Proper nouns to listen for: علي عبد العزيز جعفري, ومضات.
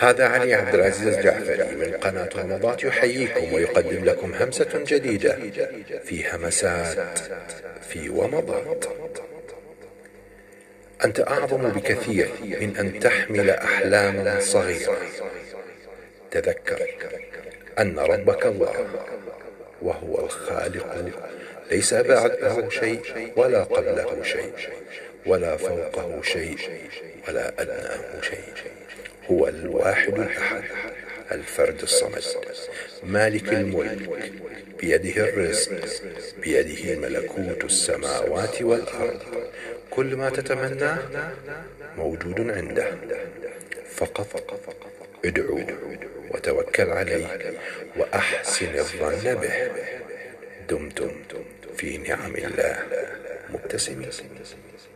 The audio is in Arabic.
هذا علي عبد العزيز جعفري من قناة ومضات يحييكم ويقدم لكم همسة جديدة في همسات في ومضات. أنت أعظم بكثير من أن تحمل أحلاما صغيرة. تذكر أن ربك الله، وهو الخالق، ليس بعده شيء ولا قبله شيء ولا فوقه شيء ولا أدناه شيء. هو الواحد الأحد، الفرد الصمد، مالك الملك، بيده الرزق، بيده ملكوت السماوات والأرض. كل ما تتمناه موجود عنده، فقط ادعو وتوكل عليه وأحسن الظن به. دمتم في نعم الله مبتسمين.